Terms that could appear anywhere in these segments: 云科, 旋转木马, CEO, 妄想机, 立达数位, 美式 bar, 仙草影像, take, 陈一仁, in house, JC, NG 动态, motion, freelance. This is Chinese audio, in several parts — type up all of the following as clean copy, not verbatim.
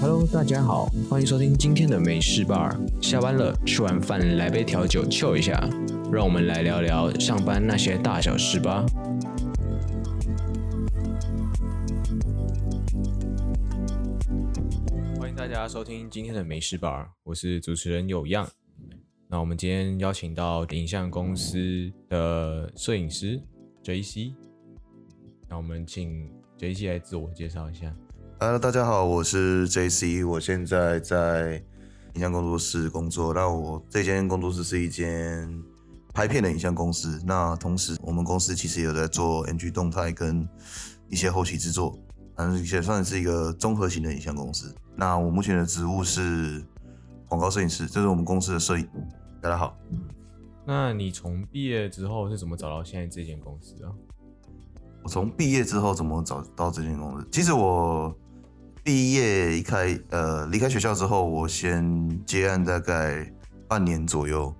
Hello， 大家好，欢迎收听今天的美式 bar。下班了，吃完饭来杯调酒 chill 一下，让我们来聊聊上班那些大小事吧。欢迎大家收听今天的美式 bar， 我是主持人有漾。那我们今天邀请到影像公司的摄影师 JC， 那我们请 JC 来自我介绍一下。Hello， 大家好，我是 JC， 我现在在影像工作室工作。那我这间工作室是一间拍片的影像公司。那同时，我们公司其实有在做 NG 动态跟一些后期制作，也算是一个综合型的影像公司。那我目前的职务是广告摄影师，这是我们公司的摄影。大家好，那你从毕业之后是怎么找到现在这间公司啊？我从毕业之后怎么找到这间公司？其实我毕业离开学校之后，我先接案大概半年左右，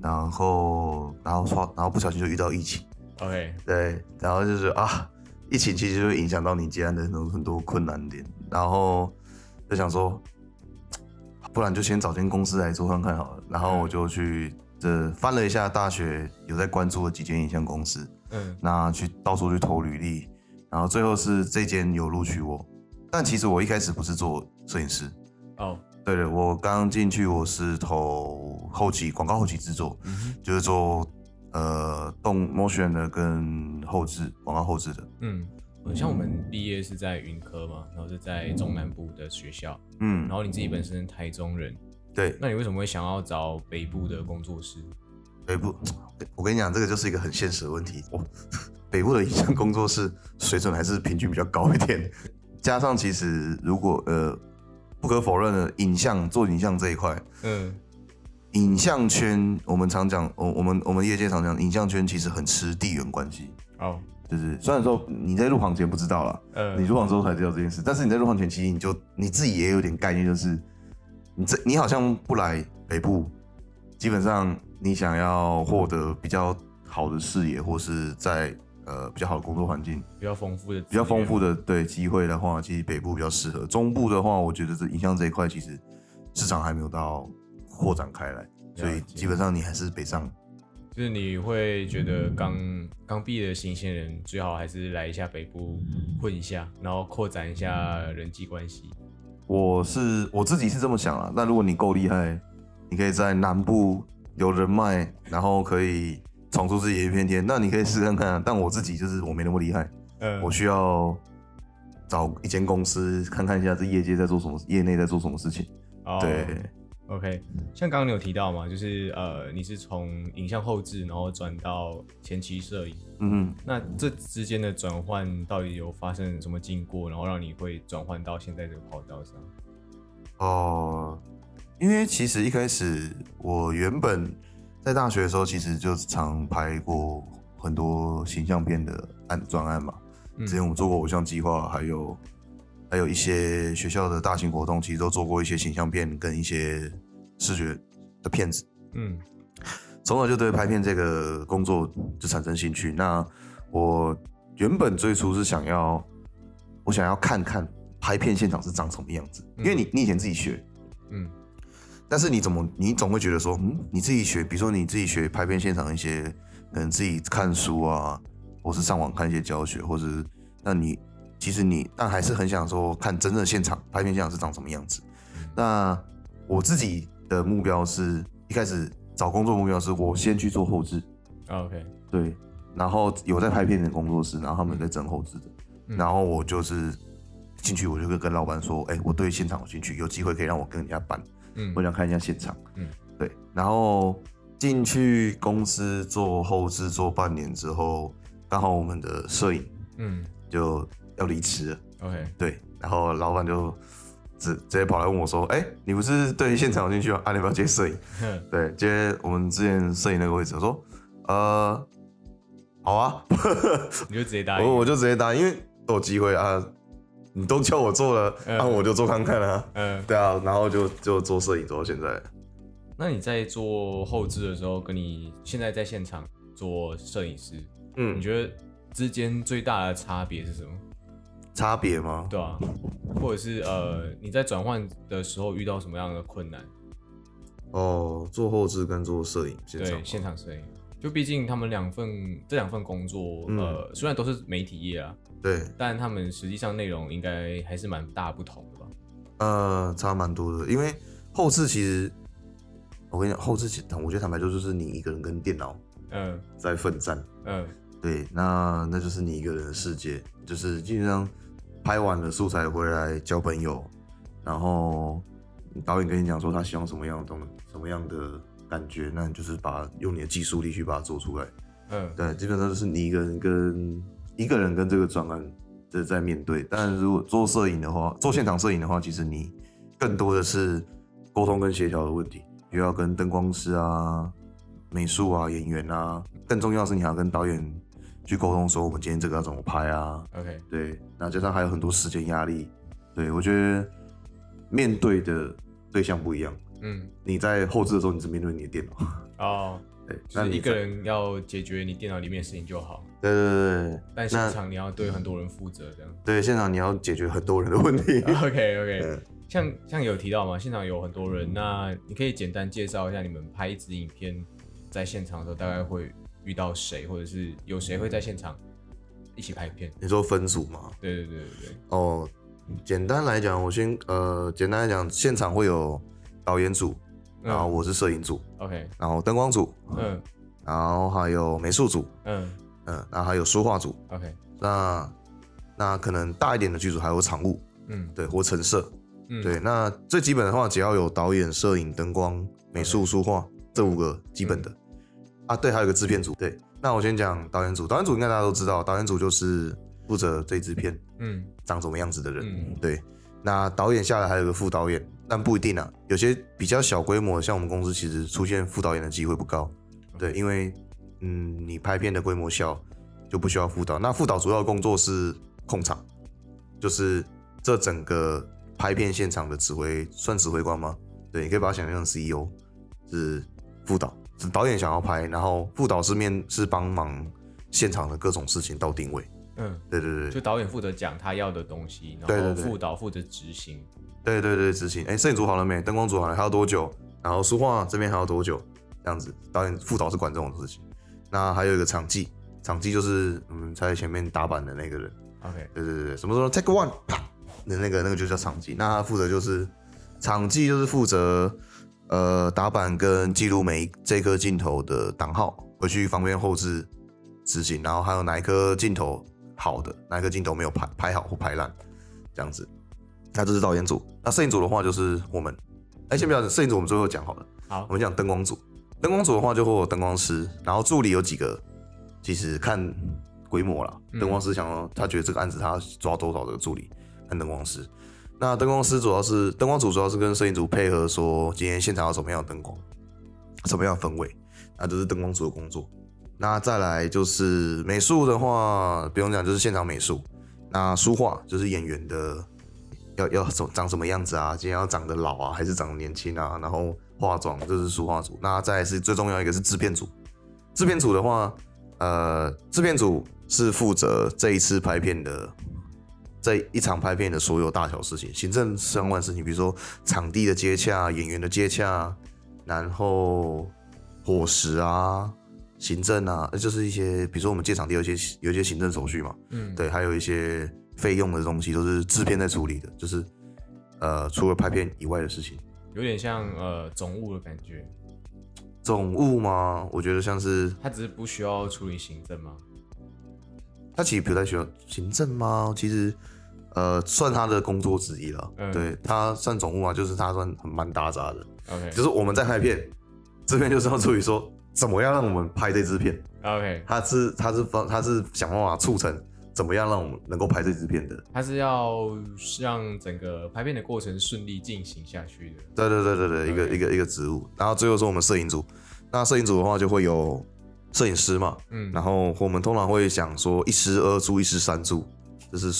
然后不小心就遇到疫情 ，OK， 对，然后就是疫情其实就会影响到你接案的很多困难点，然后就想说，不然就先找间公司来做看看好了，然后我就去翻了一下大学有在关注的几间影像公司，那去到处去投履历，然后最后是这间有录取我。但其实我一开始不是做摄影师哦，对了，我刚进去我是投后期广告后期制作，就是做动 motion 的跟后置广告后置的。像我们毕业是在云科嘛，然后是在中南部的学校，然后你自己本身是台中人，对，那你为什么会想要找北部的工作室？北部，我跟你讲，这个就是一个很现实的问题。北部的影像工作室水准还是平均比较高一点。加上其实如果不可否认的做影像这一块，影像圈我们常讲，我们业界常讲，影像圈其实很吃地缘关系。就是虽然说你在入行前不知道啦，你入行之后才知道这件事，但是你在入行前其实你自己也有点概念，就是你好像不来北部，基本上你想要获得比较好的视野，或是在比较好的工作环境，比较丰富的对机会的话，其实北部比较适合。中部的话，我觉得影像这一块其实市场还没有到扩展开来，所以基本上你还是北上。就是你会觉得刚毕业的新鲜人最好还是来一下北部混一下，然后扩展一下人际关系。我自己是这么想啦。那如果你够厉害，你可以在南部有人脉，然后可以闯出自己的一片天，那你可以试看看啊。但我自己就是我没那么厉害，我需要找一间公司看看一下这业界在做什么，业内在做什么事情。对 ，OK， 像刚刚你有提到嘛，就是你是从影像后制，然后转到前期摄影，那这之间的转换到底有发生什么经过，然后让你会转换到现在这个跑道上？因为其实一开始我原本在大学的时候，其实就常拍过很多形象片的专案嘛。之前我们做过偶像计划，还有一些学校的大型活动，其实都做过一些形象片跟一些视觉的片子。从而就对拍片这个工作就产生兴趣。那我原本最初是想要看看拍片现场是长什么样子，因为你以前自己学，但是你总会觉得说，你自己学，比如说你自己学拍片现场一些，可能自己看书啊，或是上网看一些教学，或是那你其实但还是很想说看真正现场拍片现场是长什么样子。那我自己的目标是一开始找工作目标是我先去做后制 ，OK， 对，然后有在拍片的工作室，然后他们在整后制的，然后我就是进去我就跟老板说，我对现场有兴趣，有机会可以让我跟人家办。我想看一下现场，对，然后进去公司做后制做半年之后，刚好我们的摄影，就要离职了 ，OK， 对，然后老板就直接跑来问我说，你不是对现场有兴趣吗？你要不要接摄影？对，接我们之前摄影那个位置，我说，好啊，你就直接答应，我就直接答应，因为都有机会啊。你都叫我做了，我就做看看啊。对啊，然后就做摄影做到现在。那你在做后制的时候，跟你现在在现场做摄影师，你觉得之间最大的差别是什么？差别吗？对啊，或者是你在转换的时候遇到什么样的困难？哦，做后置跟做摄影，对，现场摄影，就毕竟他们这两份工作，虽然都是媒体业啊，对，但他们实际上内容应该还是蛮大不同的吧？差蛮多的，因为后置其实，我跟你讲，后置我觉得坦白就是你一个人跟电脑，在奋战，对，那就是你一个人的世界，就是基本上拍完了素材回来交朋友，然后导演跟你讲说他希望什么样的东西，什么样的感觉，那你就是用你的技术力去把它做出来，对，基本上就是你一个人跟这个专案在面对。但如果做摄影的话，做现场摄影的话，其实你更多的是沟通跟协调的问题，又要跟灯光师啊、美术啊、演员啊，更重要的是你还要跟导演去沟通说我们今天这个要怎么拍啊 ，OK， 对，那加上还有很多时间压力，对，我觉得面对的对象不一样，你在后置的时候你只面对你的电脑，哦，对，就是一个人要解决你电脑里面的事情就好，对，但现场你要对很多人负责，这样，对，现场你要解决很多人的问题，OK， 像有提到嘛，现场有很多人，那你可以简单介绍一下你们拍一支影片在现场的时候大概会遇到谁，或者是有谁会在现场一起拍片？你说分组吗？对。哦，简单来讲，现场会有导演组，然后我是摄影组 ，OK， 然后灯光组，然后还有美术组，然后还有书画组 ，OK， 那可能大一点的剧组还有场务，对，或陈设，对，那最基本的话，只要有导演、摄影、灯光、美术、书画这五个基本的。啊，对，还有一个制片组。对，那我先讲导演组。导演组应该大家都知道，导演组就是负责这支片，长什么样子的人。对，那导演下来还有个副导演，但不一定啊。有些比较小规模，像我们公司其实出现副导演的机会不高。对，因为你拍片的规模小，就不需要副导。那副导主要的工作是控场，就是这整个拍片现场的指挥官吗？对，你可以把它想象成 CEO， 是副导。导演想要拍，然后副导是帮忙现场的各种事情到定位。对，就导演负责讲他要的东西，然后副导负责执行。对，执行。摄影组好了没？灯光组好了，还要多久？然后书画这边还要多久？这样子，副导是管这种事情。那还有一个场记，场记就是在前面打板的那个人。OK， 对，什么时候 take one 啪的那个就叫场记。那他负责就是场记，就是负责。打板跟记录每这颗镜头的档号，回去方便后置执行，然后还有哪一颗镜头好的，哪一颗镜头没有拍好或拍烂，这样子。那这是导演组，那摄影组的话就是我们。先不要摄影组，我们最后讲好了。好，我们讲灯光组。灯光组的话就会有灯光师，然后助理有几个，其实看规模啦。灯光师他觉得这个案子他抓多少的助理，看灯光师。那灯光组主要是跟摄影组配合，说今天现场有什么样的灯光，什么样的氛围，那就是灯光组的工作。那再来就是美术的话，不用讲，就是现场美术。那书画就是演员的要长什么样子啊，今天要长得老啊，还是长得年轻啊？然后化妆，这是书画组。那再来是最重要一个是制片组。制片组的话，制片组是负责这一场拍片的所有大小事情，行政相关事情，比如说场地的接洽、演员的接洽，然后伙食啊、行政啊，就是一些，比如说我们借场地有一些行政手续嘛，对，还有一些费用的东西都是制片在处理的，就是除了拍片以外的事情，有点像总务的感觉。总务吗？我觉得像是他只是不需要处理行政吗？他其实不太需要行政吗？其实，算他的工作之一了。对，他算总务嘛，就是他算很蛮打杂的。OK， 就是我们在拍片，这边就是要注意说怎么样让我们拍这支片。OK， 他是想办法促成怎么样让我们能够拍这支片的。他是要让整个拍片的过程顺利进行下去的。对，okay. 一个职务。然后最后是我们摄影组，那摄影组的话就会有。摄影师嘛，然后我们通常会想说一师二助一师三助，这是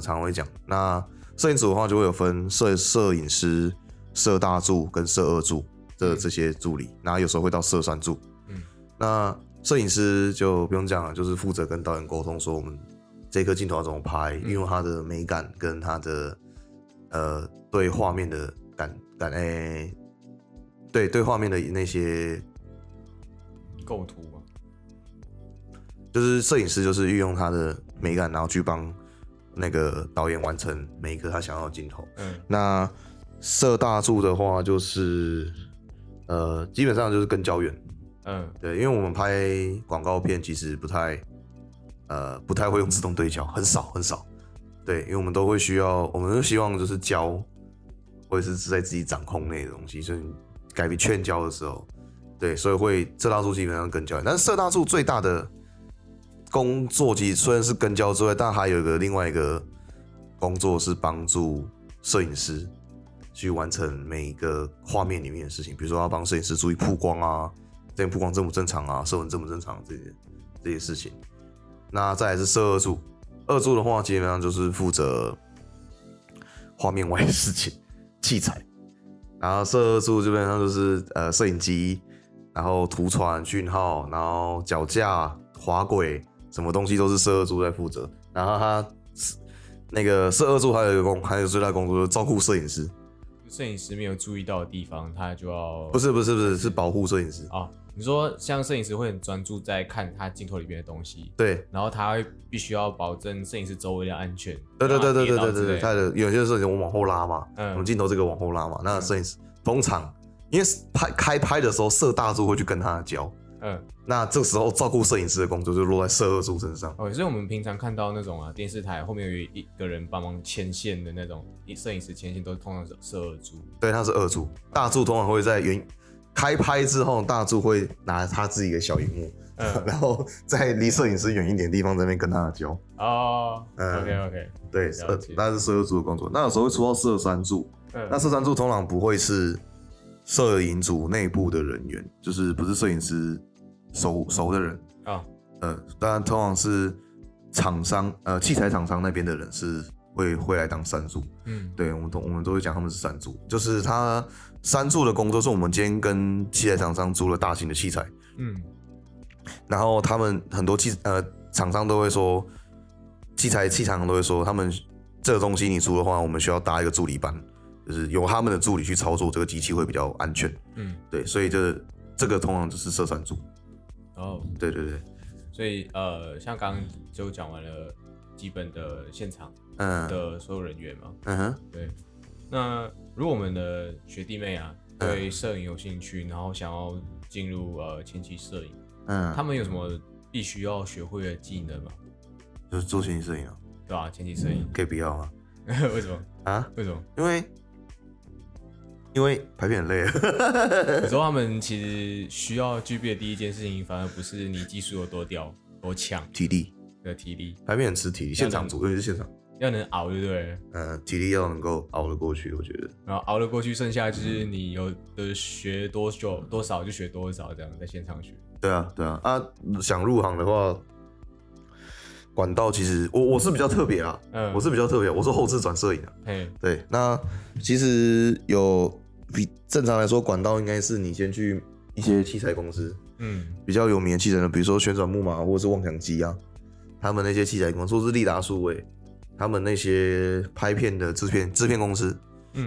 常会讲。那摄影组的话就会有分摄影师、摄大助跟摄二助这些助理，然后有时候会到摄三助。那摄影师就不用讲了，就是负责跟导演沟通说我们这颗镜头要怎么拍，运用它的美感跟它的对画面的对画面的那些构图吧，就是摄影师就是运用他的美感，然后去帮那个导演完成每一个他想要的镜头。那摄大柱的话，就是基本上就是更胶原。对，因为我们拍广告片其实不太会用自动对焦，很少。对，因为我们都会需要，我们都希望就是焦或者是在自己掌控内的东西，所以改为劝焦的时候，对，所以会摄大柱基本上更焦原。但是摄大柱最大的工作其实虽然是跟焦之外，但还有另外一个工作是帮助摄影师去完成每一个画面里面的事情，比如说要帮摄影师注意曝光啊，这个曝光正不正常啊，色温正不正常这些事情。那再来是摄二柱，二柱的话基本上就是负责画面外的事情，器材。然后摄二柱基本上就是摄影机，然后图传讯号，然后脚架、滑轨。什么东西都是摄二柱在负责，然后他那个摄二柱还有最大工作就是照顾摄影师，摄影师没有注意到的地方，他就要不是是保护摄影师啊。你说像摄影师会很专注在看他镜头里面的东西，对，然后他会必须要保证摄影师周围的安全。对，他的有些摄影师我往后拉嘛，我们镜头这个往后拉嘛，那摄影师通常因为开拍的时候摄大柱会去跟他交。那这时候照顾摄影师的工作就落在摄二柱身上。所以我们平常看到那种啊，电视台后面有一个人帮忙牵线的那种摄影师牵线，都通常是摄二柱。对，他是二柱，大柱通常会在开拍之后，大柱会拿他自己的小荧幕，然后在离摄影师远一点的地方在那边跟他交。OK， 对，那是摄二柱的工作。那有时候会出到摄三柱，那摄三柱通常不会是摄影组内部的人员，就是不是摄影师熟的人啊，当然通常是厂商，器材厂商那边的人是会来当三助，对，我们都会讲他们是三助，就是他三助的工作是我们今天跟器材厂商租了大型的器材，然后他们很多厂商都会说，器材厂都会说，他们这个东西你租的话，我们需要搭一个助理班。就是由他们的助理去操作这个机器会比较安全，对，所以这个通常就是摄三柱。对，所以像刚刚就讲完了基本的现场的所有人员嘛，对。那如果我们的学弟妹啊对摄影有兴趣，然后想要进入前期摄影，他们有什么必须要学会的技能吗？就是做前期摄影啊，对啊，前期摄影可以不要吗？为什么啊？为什么？因为拍片很累了。你说他们其实需要具备的第一件事情，反而不是你技术有多屌多强，体力。拍片很吃体力，现场尤其是现场要能熬，对不对？体力要能够熬得过去，我觉得。然后熬得过去，剩下就是你有的学多久多少就学多少，这样在现场学。对啊。想入行的话。管道其实我是比较特别啦，我是后置转摄影啊，对，那其实有比正常来说管道应该是你先去一些器材公司，比较有名的器材的，比如说旋转木马或者是妄想机啊，他们那些器材公司，或是立达数位，他们那些拍片的制片公司，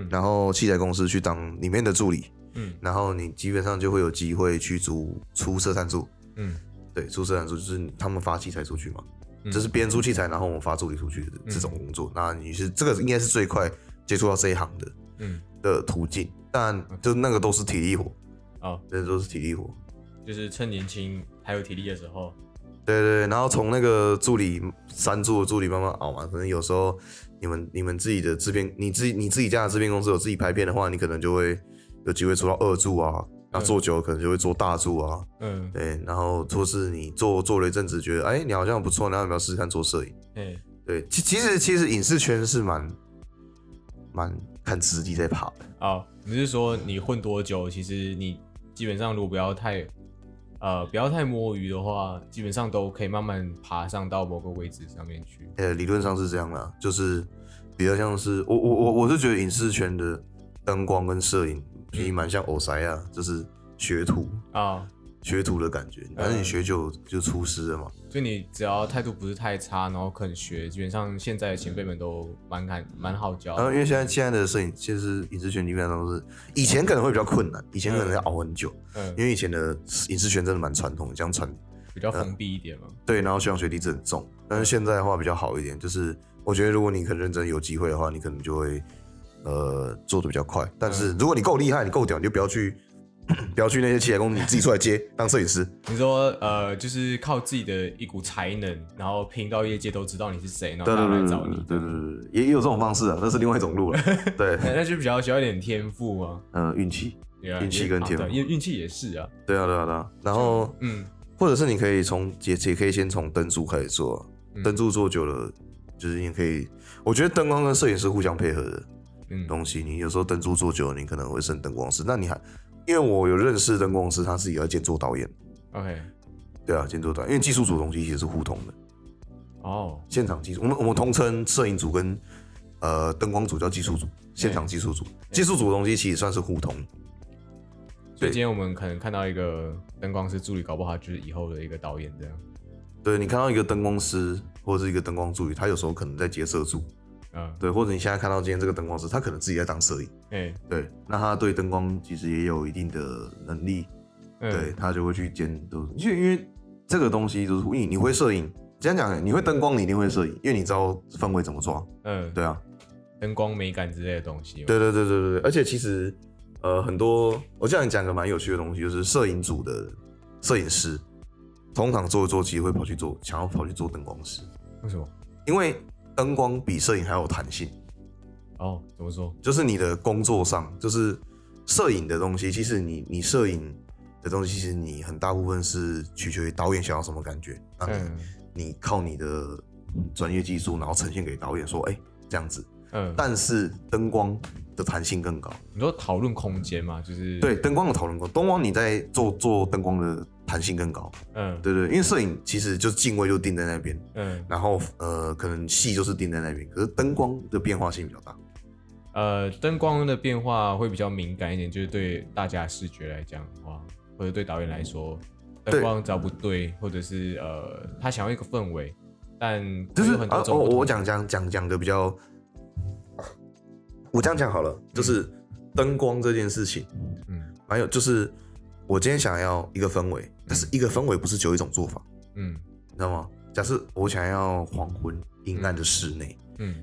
然后器材公司去当里面的助理，然后你基本上就会有机会去出摄三助，对，出摄三助就是他们发器材出去嘛。就是别人出器材，然后我发助理出去的这种工作，那你是这个应该是最快接触到这一行的，的途径。但就那个都是体力活，那都是体力活，就是趁年轻还有体力的时候。对，然后从那个助理三助的助理慢慢熬嘛，可能有时候你们自己的制片，你自己家的制片公司有自己拍片的话，你可能就会有机会做到二助啊。那做久了可能就会做大柱啊，对，然后或是你做了一阵子，觉得你好像不错，然后你要试试看做摄影，对，其实影视圈是蛮看资历在爬的哦。你是说你混多久？其实你基本上如果不要太摸鱼的话，基本上都可以慢慢爬上到某个位置上面去。理论上是这样啦，就是比较像是我是觉得影视圈的灯光跟摄影。也蛮像偶塞啊，就是学徒啊，学徒的感觉，但是你学久就出师了嘛。所以你只要态度不是太差，然后肯学，基本上现在的前辈们都蛮好教的。因为现在的摄影就是影视圈基本上都是，以前可能会比较困难，以前可能要熬很久，因为以前的影视圈真的蛮传统，这样传比较封闭一点嘛。对，然后学长学弟制很重，但是现在的话比较好一点，就是我觉得如果你肯认真有机会的话，你可能就会做的比较快。但是如果你够厉害，你够屌，你就不要去那些器材公司，你自己出来接当摄影师。你说就是靠自己的一股才能，然后拼到业界都知道你是谁，然后大家来找你。对，也有这种方式啊，那是另外一种路了。对，那就比较需要一点天赋啊。运气，运气跟天赋，运气也是啊。对啊。然后或者是你可以也可以先从灯柱开始做啊，灯柱做久了，就是你可以，我觉得灯光跟摄影师互相配合的东西。你有时候灯柱做久了，你可能会升灯光师，那你还。因为我有认识灯光师，他自己要兼做导演。OK， 对啊，兼做导演，因为技术组的东西也是互通的。哦，现场技术，我们通称摄影组跟灯光组叫技术组，现场技术组，技术组的东西其实算是互通。所以今天我们可能看到一个灯光师助理，搞不好就是以后的一个导演这样。对，你看到一个灯光师或者是一个灯光助理，他有时候可能在接摄助。对，或者你现在看到今天这个灯光师，他可能自己在当摄影，对，那他对灯光其实也有一定的能力，对，他就会去监督，因为这个东西就是你会摄影，这样讲，你会灯光，你一定会摄影，因为你知道氛围怎么抓，对啊，灯光美感之类的东西，对，而且其实很多，我这样讲个蛮有趣的东西，就是摄影组的摄影师，通常做一做，其实会想要跑去做灯光师，为什么？因为灯光比摄影还有弹性哦，怎么说？就是你的工作上，就是摄影的东西，其实你摄影的东西，其实你很大部分是取决于导演想要什么感觉。那你靠你的专业技术，然后呈现给导演说，欸，这样子。但是灯光的弹性更高。你说讨论空间嘛，就是对灯光的讨论空间，灯光你在做灯光的弹性更高。对，因为摄影其实就是镜位就定在那边，然后可能戏就是定在那边，可是灯光的变化性比较大。灯光的变化会比较敏感一点，就是对大家视觉来讲的话，或者对导演来说，灯光只要不对，或者是他想要一个氛围，但就是很多种不同。我讲的比较。我这样讲好了，就是灯光这件事情，还有就是我今天想要一个氛围，但是一个氛围不是只有一种做法，你知道吗？假设我想要黄昏阴暗的室内，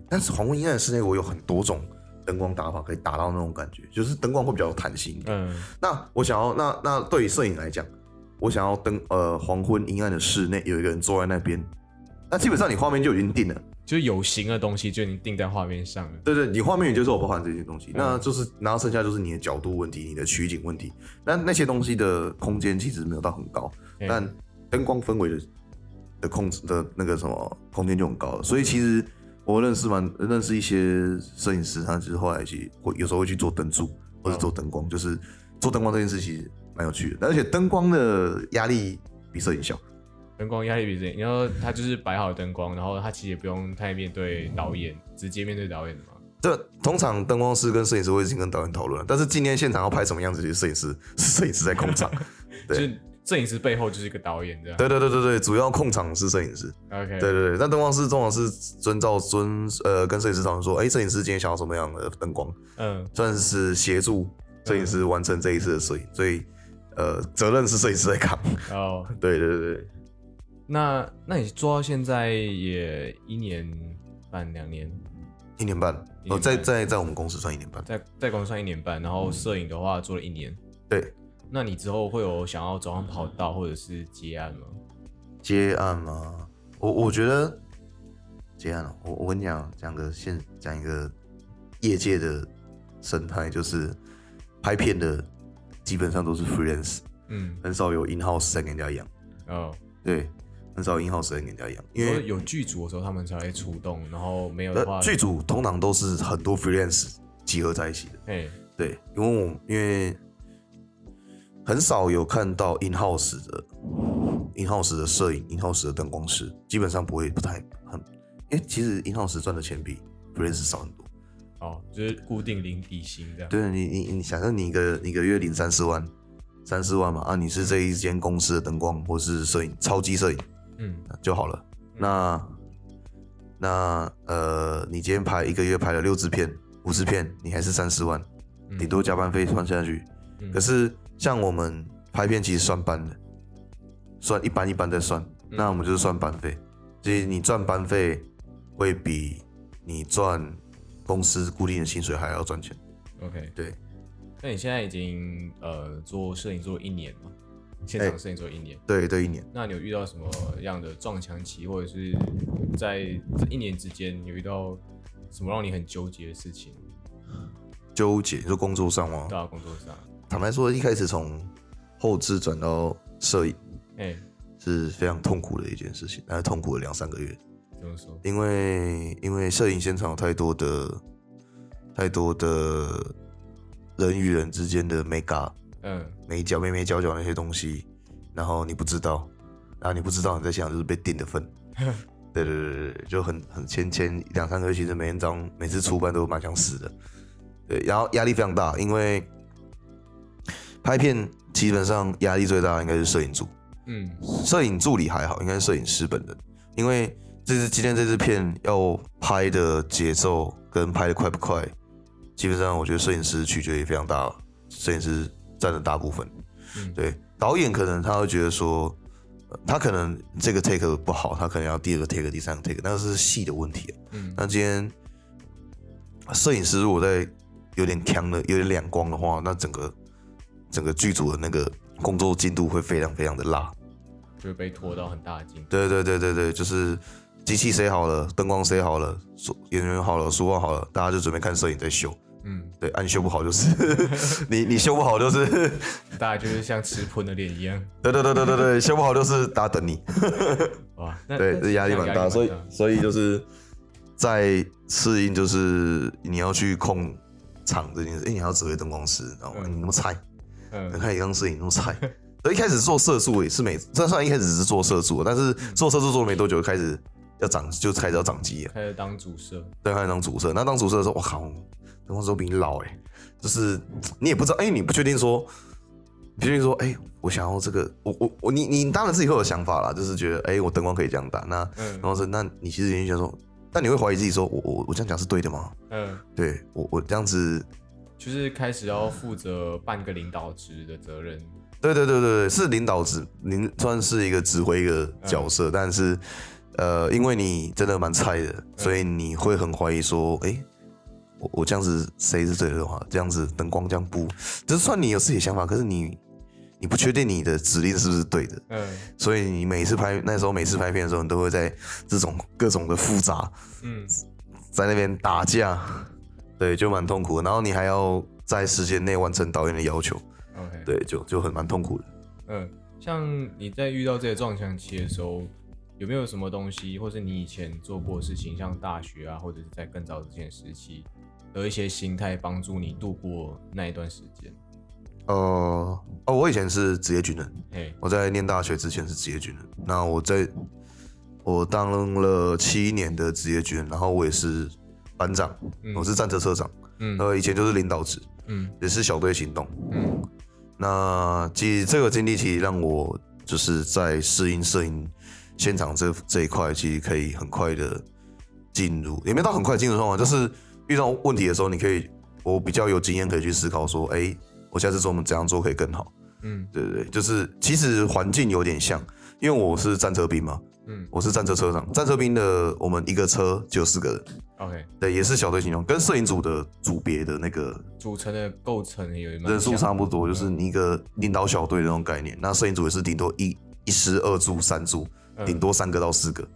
但是黄昏阴暗的室内我有很多种灯光打法可以达到那种感觉，就是灯光会比较有弹性一点。那我想要，那对于摄影来讲，我想要黄昏阴暗的室内有一个人坐在那边，那基本上你画面就已经定了。就是有形的东西就已经定在画面上了。对，你画面也就是我包含这些东西，那就是然后剩下就是你的角度问题、你的取景问题。那些东西的空间其实没有到很高，但灯光氛围的控制的那个什么空间就很高了。所以其实我认识一些摄影师，他就是后来去有时候会去做灯柱或者做灯光，就是做灯光这件事其实蛮有趣的，而且灯光的压力比摄影小。灯光压力比较，然后他就是摆好灯光，然后他其实也不用太面对导演，直接面对导演的嘛。这通常灯光师跟摄影师会已经跟导演讨论，但是今天现场要拍什么样子，其实摄影师在控场，对，就是摄影师背后就是一个导演这样。对，主要控场是摄影师。OK。对，但灯光师通常是跟摄影师讨论说，摄影师今天想要什么样的灯光，算是协助摄影师完成这一次的摄影，所以责任是摄影师在扛。哦，对。那你做到现在也1年半2年，1年半，在我们公司算1年半，在公司算1年半，然后摄影的话做了1年。对，那你之后会有想要走上跑道或者是接案吗？我觉得接案，我跟你讲一个业界的生态，就是拍片的基本上都是 freelance， 很少有 in house 在给人家养。对，很少in house人给人家养，因为有剧组的时候他们才会出动，然后没有的话，剧组通常都是很多 freelance 集合在一起的。对，因为很少有看到in house 的摄影、in house 的灯光师，基本上不太，因为其实in house 赚的钱比 freelance 少很多。就是固定领底薪这样。对，你想象你一个月领3-4万。3-4万嘛，啊，你是这一间公司的灯光或是摄影，超级摄影，嗯，就好了。那你今天拍一个月拍了6支片、50片，你还是3-4万，顶多加班费算下去。可是像我们拍片其实算班的，算一班一班在算，那我们就是算班费，所以你赚班费会比你赚公司固定的薪水还要赚钱。OK， 对。那你现在已经做摄影做1年嘛？现场摄影做1年，对1年。那你有遇到什么样的撞墙期，或者是在这1年之间，你有遇到什么让你很纠结的事情？纠结？你说工作上吗？对啊，工作上。坦白说，一开始从后制转到摄影，是非常痛苦的一件事情，大概痛苦了2-3个月。怎么说？因为摄影现场有太多的人与人之间的mega，眉角那些东西，然后你不知道，你在现场就是被定的份。对，就很前2-3个月，其实每次出班都蛮想死的。对，然后压力非常大，因为拍片基本上压力最大的应该是摄影组。嗯，摄影助理还好，应该是摄影师本人，因为今天这支片要拍的节奏跟拍的快不快，基本上我觉得摄影师取决也非常大，摄影师占了大部分。对，导演可能他会觉得说，他可能这个 take 不好，他可能要第二个 take、第三个 take， 那是戏的问题。那今天摄影师如果在有点呛的、有点两光的话，那整个剧组的那个工作进度会非常非常的辣，就会被拖到很大的进度。对，就是机器塞好了，灯光塞好了，演员好了，书画好了，大家就准备看摄影在修。对，你修不好就是你修不好就是大家就是像吃喷的脸一样。对，修不好就是大家等你。哇，对，这压力蛮大，所以就是在适应，就是你要去控场这件事，因为你要指挥灯光师，然后你那么菜，看你刚摄影那么菜。所以一开始做摄助也是虽然一开始是做摄助，但是做摄助做了没多久，开始要长肌了，开始当主摄。对，开始当主摄。那当主摄的时候，我靠，灯光师比你老就是你也不知道，你不确定说，我想要这个，你当然自己会有想法啦，就是觉得，我灯光可以这样打。那然后说，那你其实也想说，但你会怀疑自己说，我这样讲是对的吗？对我这样子，就是开始要负责半个领导职的责任。对，是领导职，您算是一个指挥一个角色，但是因为你真的蛮菜的，所以你会很怀疑说，我这样子谁是对的话，这样子灯光这样布，就算你有自己的想法，可是你不确定你的指令是不是对的，所以你那时候每次拍片的时候，你都会在这种各种的复杂，在那边打架，对，就蛮痛苦的。然后你还要在时间内完成导演的要求，对，就很蛮痛苦的。像你在遇到这些撞墙期的时候，有没有什么东西，或是你以前做过的事情，像大学啊，或者是在更早之前的时期的一些心态，帮助你度过那一段时间？我以前是职业军人，我在念大学之前是职业军人。那我当了7年的职业军人，然后我也是班长，我是战车车长，以前就是领导职，也是小队行动，那其实这个经历其实让我就是在适应摄影现场这一块，其实可以很快的进入，也没到很快进入状况，就是遇到问题的时候，我比较有经验可以去思考说，我下次怎样做可以更好。对，就是其实环境有点像，因为我是战车兵嘛，我是战车车长，战车兵的我们一个车只有4个人，对，也是小队行动，跟摄影组的组别的那个组成的构成也有人数差不多，就是你一个领导小队的那种概念。那摄影组也是顶多一师、2助、3助。顶多3个到4个，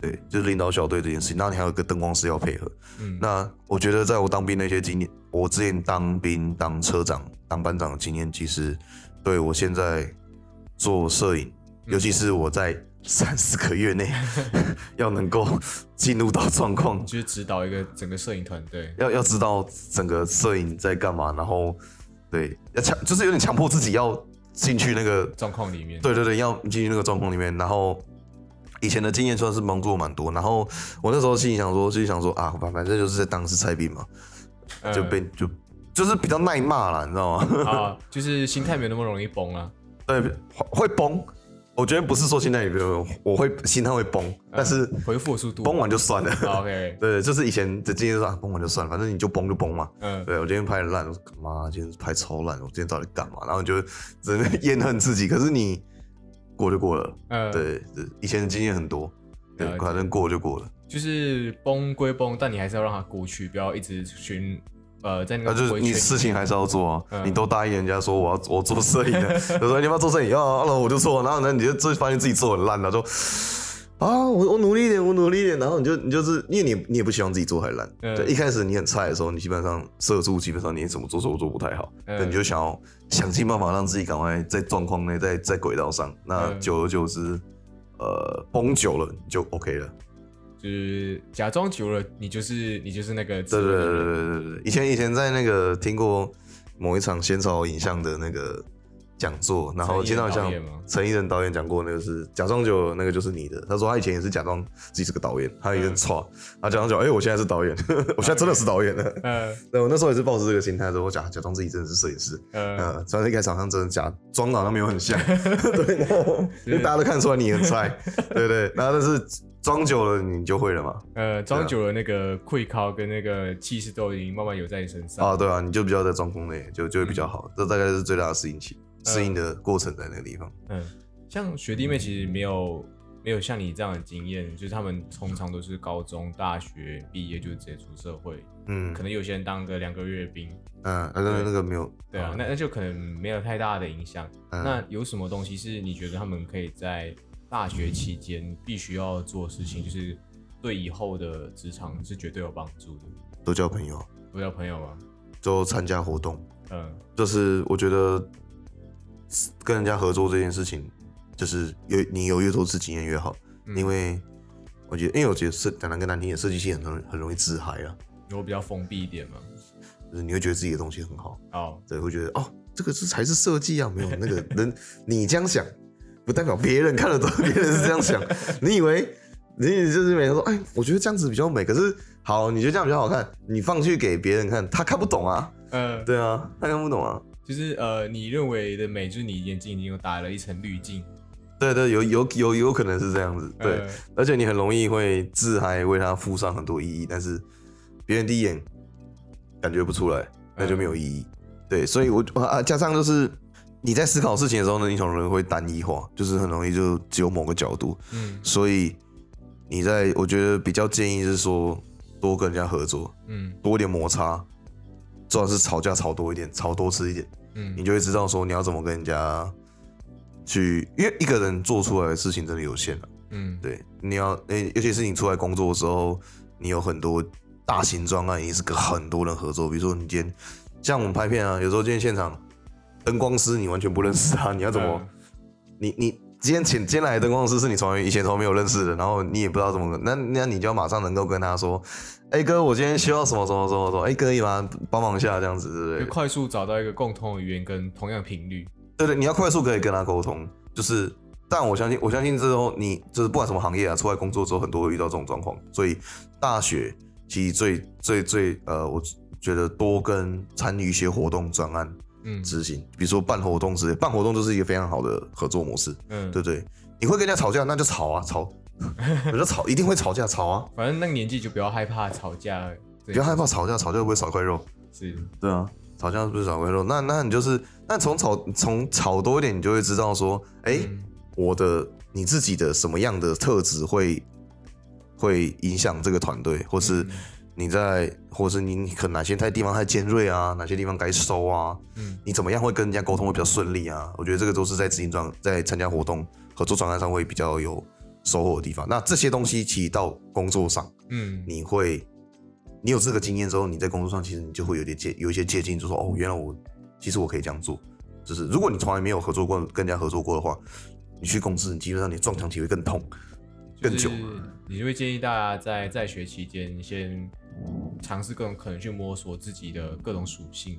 对，就是领导小队这件事情。那你还有一个灯光师要配合。那我觉得在我当兵那些经验，我之前当兵、当车长、当班长的经验，其实对我现在做摄影，尤其是我在3-4个月内要能够进入到状况，就是指导一个整个摄影团队，要知道整个摄影在干嘛，然后对，就是有点强迫自己要进去那个状况里面。对，要进去那个状况里面，然后。以前的经验算是帮助我蛮多，然后我那时候心里想说啊，反正就是在当时菜兵嘛，就被就就是比较耐骂啦，你知道吗？啊，就是心态没有那么容易崩啊。对，会崩。我觉得不是说心态也我会心态会崩，但是回复速度崩完就算了。OK， 对，就是以前的经验是啊，崩完就算了，反正你就崩就崩嘛。嗯，对我今天拍的烂，我干嘛？今天拍超烂，我今天到底干嘛？然后你就只能怨恨自己。可是你过就过了。嗯，对，以前的经验很多，对，反正过就过了。就是崩归崩，但你还是要让它过去，不要一直寻。在那个就是你事情还是要做啊，你都答应人家说我做摄影的，我说你要做摄影啊，然后我就做，然后呢你就发现自己做很烂了，就啊我努力一点，我努力一点，然后你就是因为你也不希望自己做太烂，对，一开始你很菜的时候，你基本上射出基本上你怎么做都做不太好，但你就想尽办法让自己赶快在状况内在轨道上，那久而久之，崩久了你就 OK 了。就是假装久了，你就是那个。对对对对对对。以前在那个听过某一场仙草影像的那个讲座，然后仙草影像陈一仁导演讲过，那个是假装久了，那个就是你的。他说他以前也是假装自己是个导演，他有点错，他假装久，我现在是导演，我现在真的是导演了。对，我那时候也是抱着这个心态，说我假装自己真的是摄影师。虽然一开始好像真的假装好像没有很像，对，因为大家都看出来你很菜，对对，然后但是。装久了你就会了嘛？装久了那个溃靠跟那个气势都已经慢慢有在你身上啊。对啊，你就比较在状况内，就会比较好。这大概是最大的适应期，适应的过程在那个地方。嗯，像学弟妹其实没有像你这样的经验，就是他们通常都是高中、大学毕业就直接出社会。嗯，可能有些人当个2个月兵。嗯，那个没有。对啊，那就可能没有太大的影响。那有什么东西是你觉得他们可以在？大学期间必须要做的事情，就是对以后的职场是绝对有帮助的。多交朋友，多交朋友吗？就参加活动，就是我觉得跟人家合作这件事情，就是你有越多次经验越好，因为我觉得讲难听点，设计系很容易自嗨啊，因为我比较封闭一点嘛，就是你会觉得自己的东西很好，对，会觉得这个才是设计啊，没有那个人你这样想。不代表别人看得懂，别人是这样想。你以为你就是每天说，我觉得这样子比较美。可是好，你觉得这样比较好看，你放去给别人看，他看不懂啊。对啊，他看不懂啊。就是你认为的美，就是你眼睛已经打了一层滤镜。对对，有可能是这样子。对，而且你很容易会自嗨，为它附上很多意义，但是别人第一眼感觉不出来，那就没有意义。对，所以我加上就是。你在思考事情的时候呢，你很容易会单一化，就是很容易就只有某个角度。所以我觉得比较建议是说，多跟人家合作，多一点摩擦，最好是吵架吵多一点，吵多次一点，你就会知道说你要怎么跟人家去，因为一个人做出来的事情真的有限了，对，你要，尤其是你出来工作的时候，你有很多大型专案，你是跟很多人合作，比如说你今天像我们拍片啊，有时候今天现场。灯光师你完全不认识他，你要怎么？你今天来的灯光师是你从以前从没有认识的，然后你也不知道怎么，那你就要马上能够跟他说，哥，我今天需要什么什么什么什么，可以吗？帮忙一下这样子，对不对？就快速找到一个共同的语言跟同样频率。对对，你要快速可以跟他沟通，就是，但我相信之后你就是不管什么行业啊，出来工作之后很多会遇到这种状况，所以大学其实最我觉得多跟参与一些活动专案。执行，比如说办活动之类，办活动就是一个非常好的合作模式，对不对？你会跟人家吵架，那就吵啊，吵，我就吵，一定会吵架，吵啊。反正那个年纪就不要害怕吵架，不要害怕吵架，吵架会不会少一块肉？是，对啊，吵架是不是少一块肉？那你就是，那从吵多一点，你就会知道说，你自己的什么样的特质会影响这个团队，或是。或是你可能哪些地方太尖锐啊，哪些地方该收啊，你怎么样会跟人家沟通会比较顺利啊？我觉得这个都是在执行专在参加活动合作专案上会比较有收获的地方。那这些东西其实到工作上，你有这个经验之后，你在工作上其实你就会有一些接近，就说原来其实我可以这样做。就是如果你从来没有合作过跟人家合作过的话，你去公司，你基本上你撞墙期会更痛。更久，你就会建议大家在学期间先尝试各种可能去摸索自己的各种属性。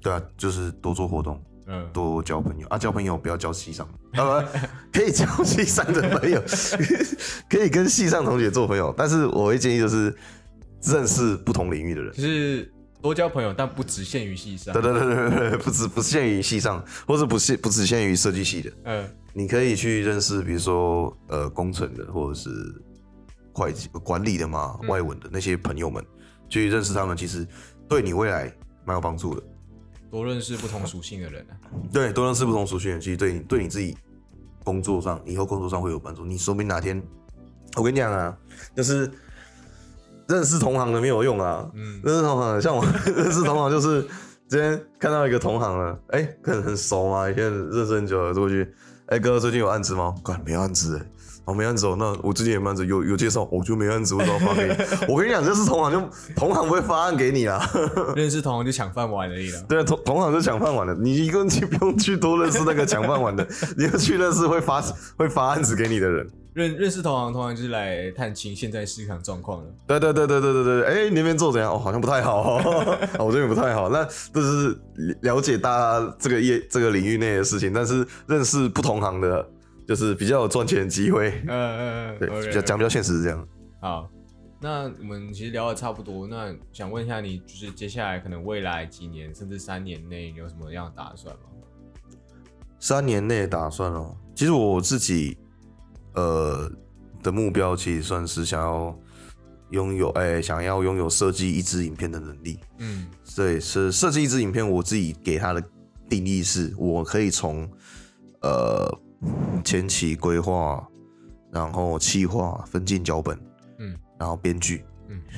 对啊，就是多做活动，多交朋友啊，交朋友不要交系上，可以交系上的朋友，可以跟系上同学做朋友，但是我会建议就是认识不同领域的人，就是多交朋友，但不只限于系上。对对对对对，不限于系上，或者不只限于设计系的。你可以去认识，比如说工程的，或者是会计管理的嘛，外文的那些朋友们，去认识他们，其实对你未来蛮有帮助的。多认识不同属性的人啊。对，多认识不同属性的人，其实对你自己工作上，以后工作上会有帮助。你说不定哪天，我跟你讲啊，就是认识同行的没有用啊。认识同行的，像我认识同行，就是今天看到一个同行了，可能很熟嘛，以前认识很久了，过去，哥最近有案子吗？干没案子欸。哦，没案子哦，那我最近也没案子，有介绍，我就没案子，我只好发给你。我跟你讲，认识同行就同行不会发案给你啦，认识同行就抢饭碗而已啦。对，同行就抢饭碗了，你一个就不用去多认识那个抢饭碗的，你要去认识会发案子给你的人。认识同行，通常就是来探清现在市场状况了。对对对对对对对，你那边做怎样？哦，好像不太好，我这边不太好。那这是了解大家这个领域内的事情，但是认识不同行的。就是比较有赚钱的机会，对，比较现实是这样。好，那我们其实聊得差不多，那想问一下你，就是接下来可能未来几年甚至3年内，你有什么样的打算吗？3年内的打算哦，其实我自己的目标其实算是想要拥有设计一支影片的能力。对，是设计一支影片，我自己给它的定义是，我可以从前期规划，然后企划、分镜、脚本，然后编剧，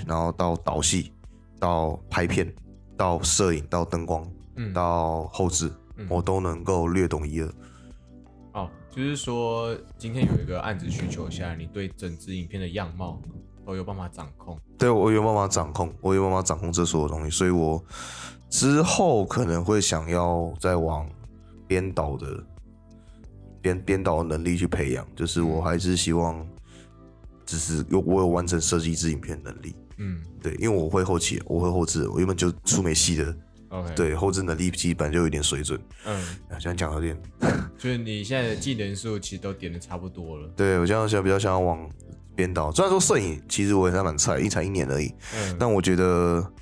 然后到导戏，到拍片，到摄影，到灯光，到后制，我都能够略懂一二。哦，就是说今天有一个案子需求下来，你对整支影片的样貌都有办法掌控。对，我有办法掌控这所有东西，所以我之后可能会想要再往编导的能力去培养，就是我还是希望，只是我有完成设计一支影片的能力。对，因为我会后制，我原本就出没戏的。对，后制能力基本就有一点水准。现在讲有点，就是你现在的技能数其实都点的差不多了。对，我现在比较想要往编导，虽然说摄影其实我也还蛮菜，才1年而已。但我觉得，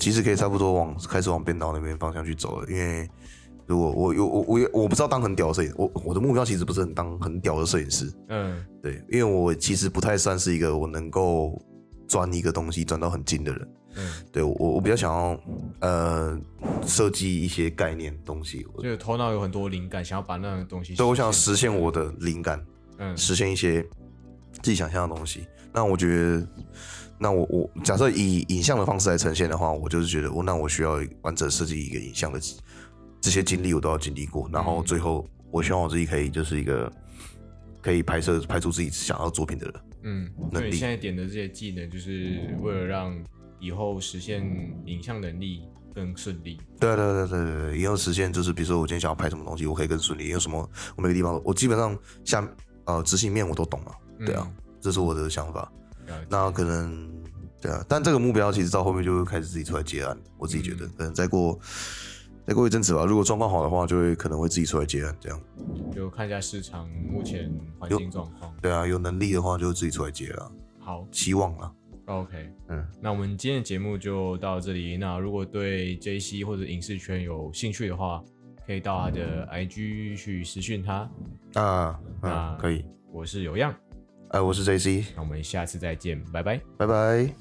其实可以差不多开始往编导那边方向去走了，因为。如果我不知道当很屌的摄影师，我的目标其实不是很当很屌的摄影师，对，因为我其实不太算是一个我能够钻一个东西钻到很精的人，对，我比较想要设计一些概念东西，就头脑有很多灵感，想要把那种东西，对，我想实现我的灵感，实现一些自己想象的东西。那我觉得，那我假设以影像的方式来呈现的话，我就是觉得那我需要完整设计一个影像的。这些经历我都要经历过，然后最后我希望我自己可以就是一个可以拍出自己想要作品的人。所以你现在点的这些技能，就是为了让以后实现影像能力更顺利。对对对对对，以后实现就是比如说我今天想要拍什么东西，我可以更顺利。有什么我每个地方我基本上像执行面我都懂了，对啊，这是我的想法。那可能对啊，但这个目标其实到后面就会开始自己出来接案。我自己觉得，可能再过一阵子吧，如果状况好的话，就会可能会自己出来接案，这样就看一下市场目前环境状况。对啊，有能力的话就自己出来接了。好，希望啦。OK， 那我们今天的节目就到这里。那如果对 JC 或者影视圈有兴趣的话，可以到他的 IG 去私讯他。那可以。我是有漾，我是 JC， 那我们下次再见，拜拜，拜拜。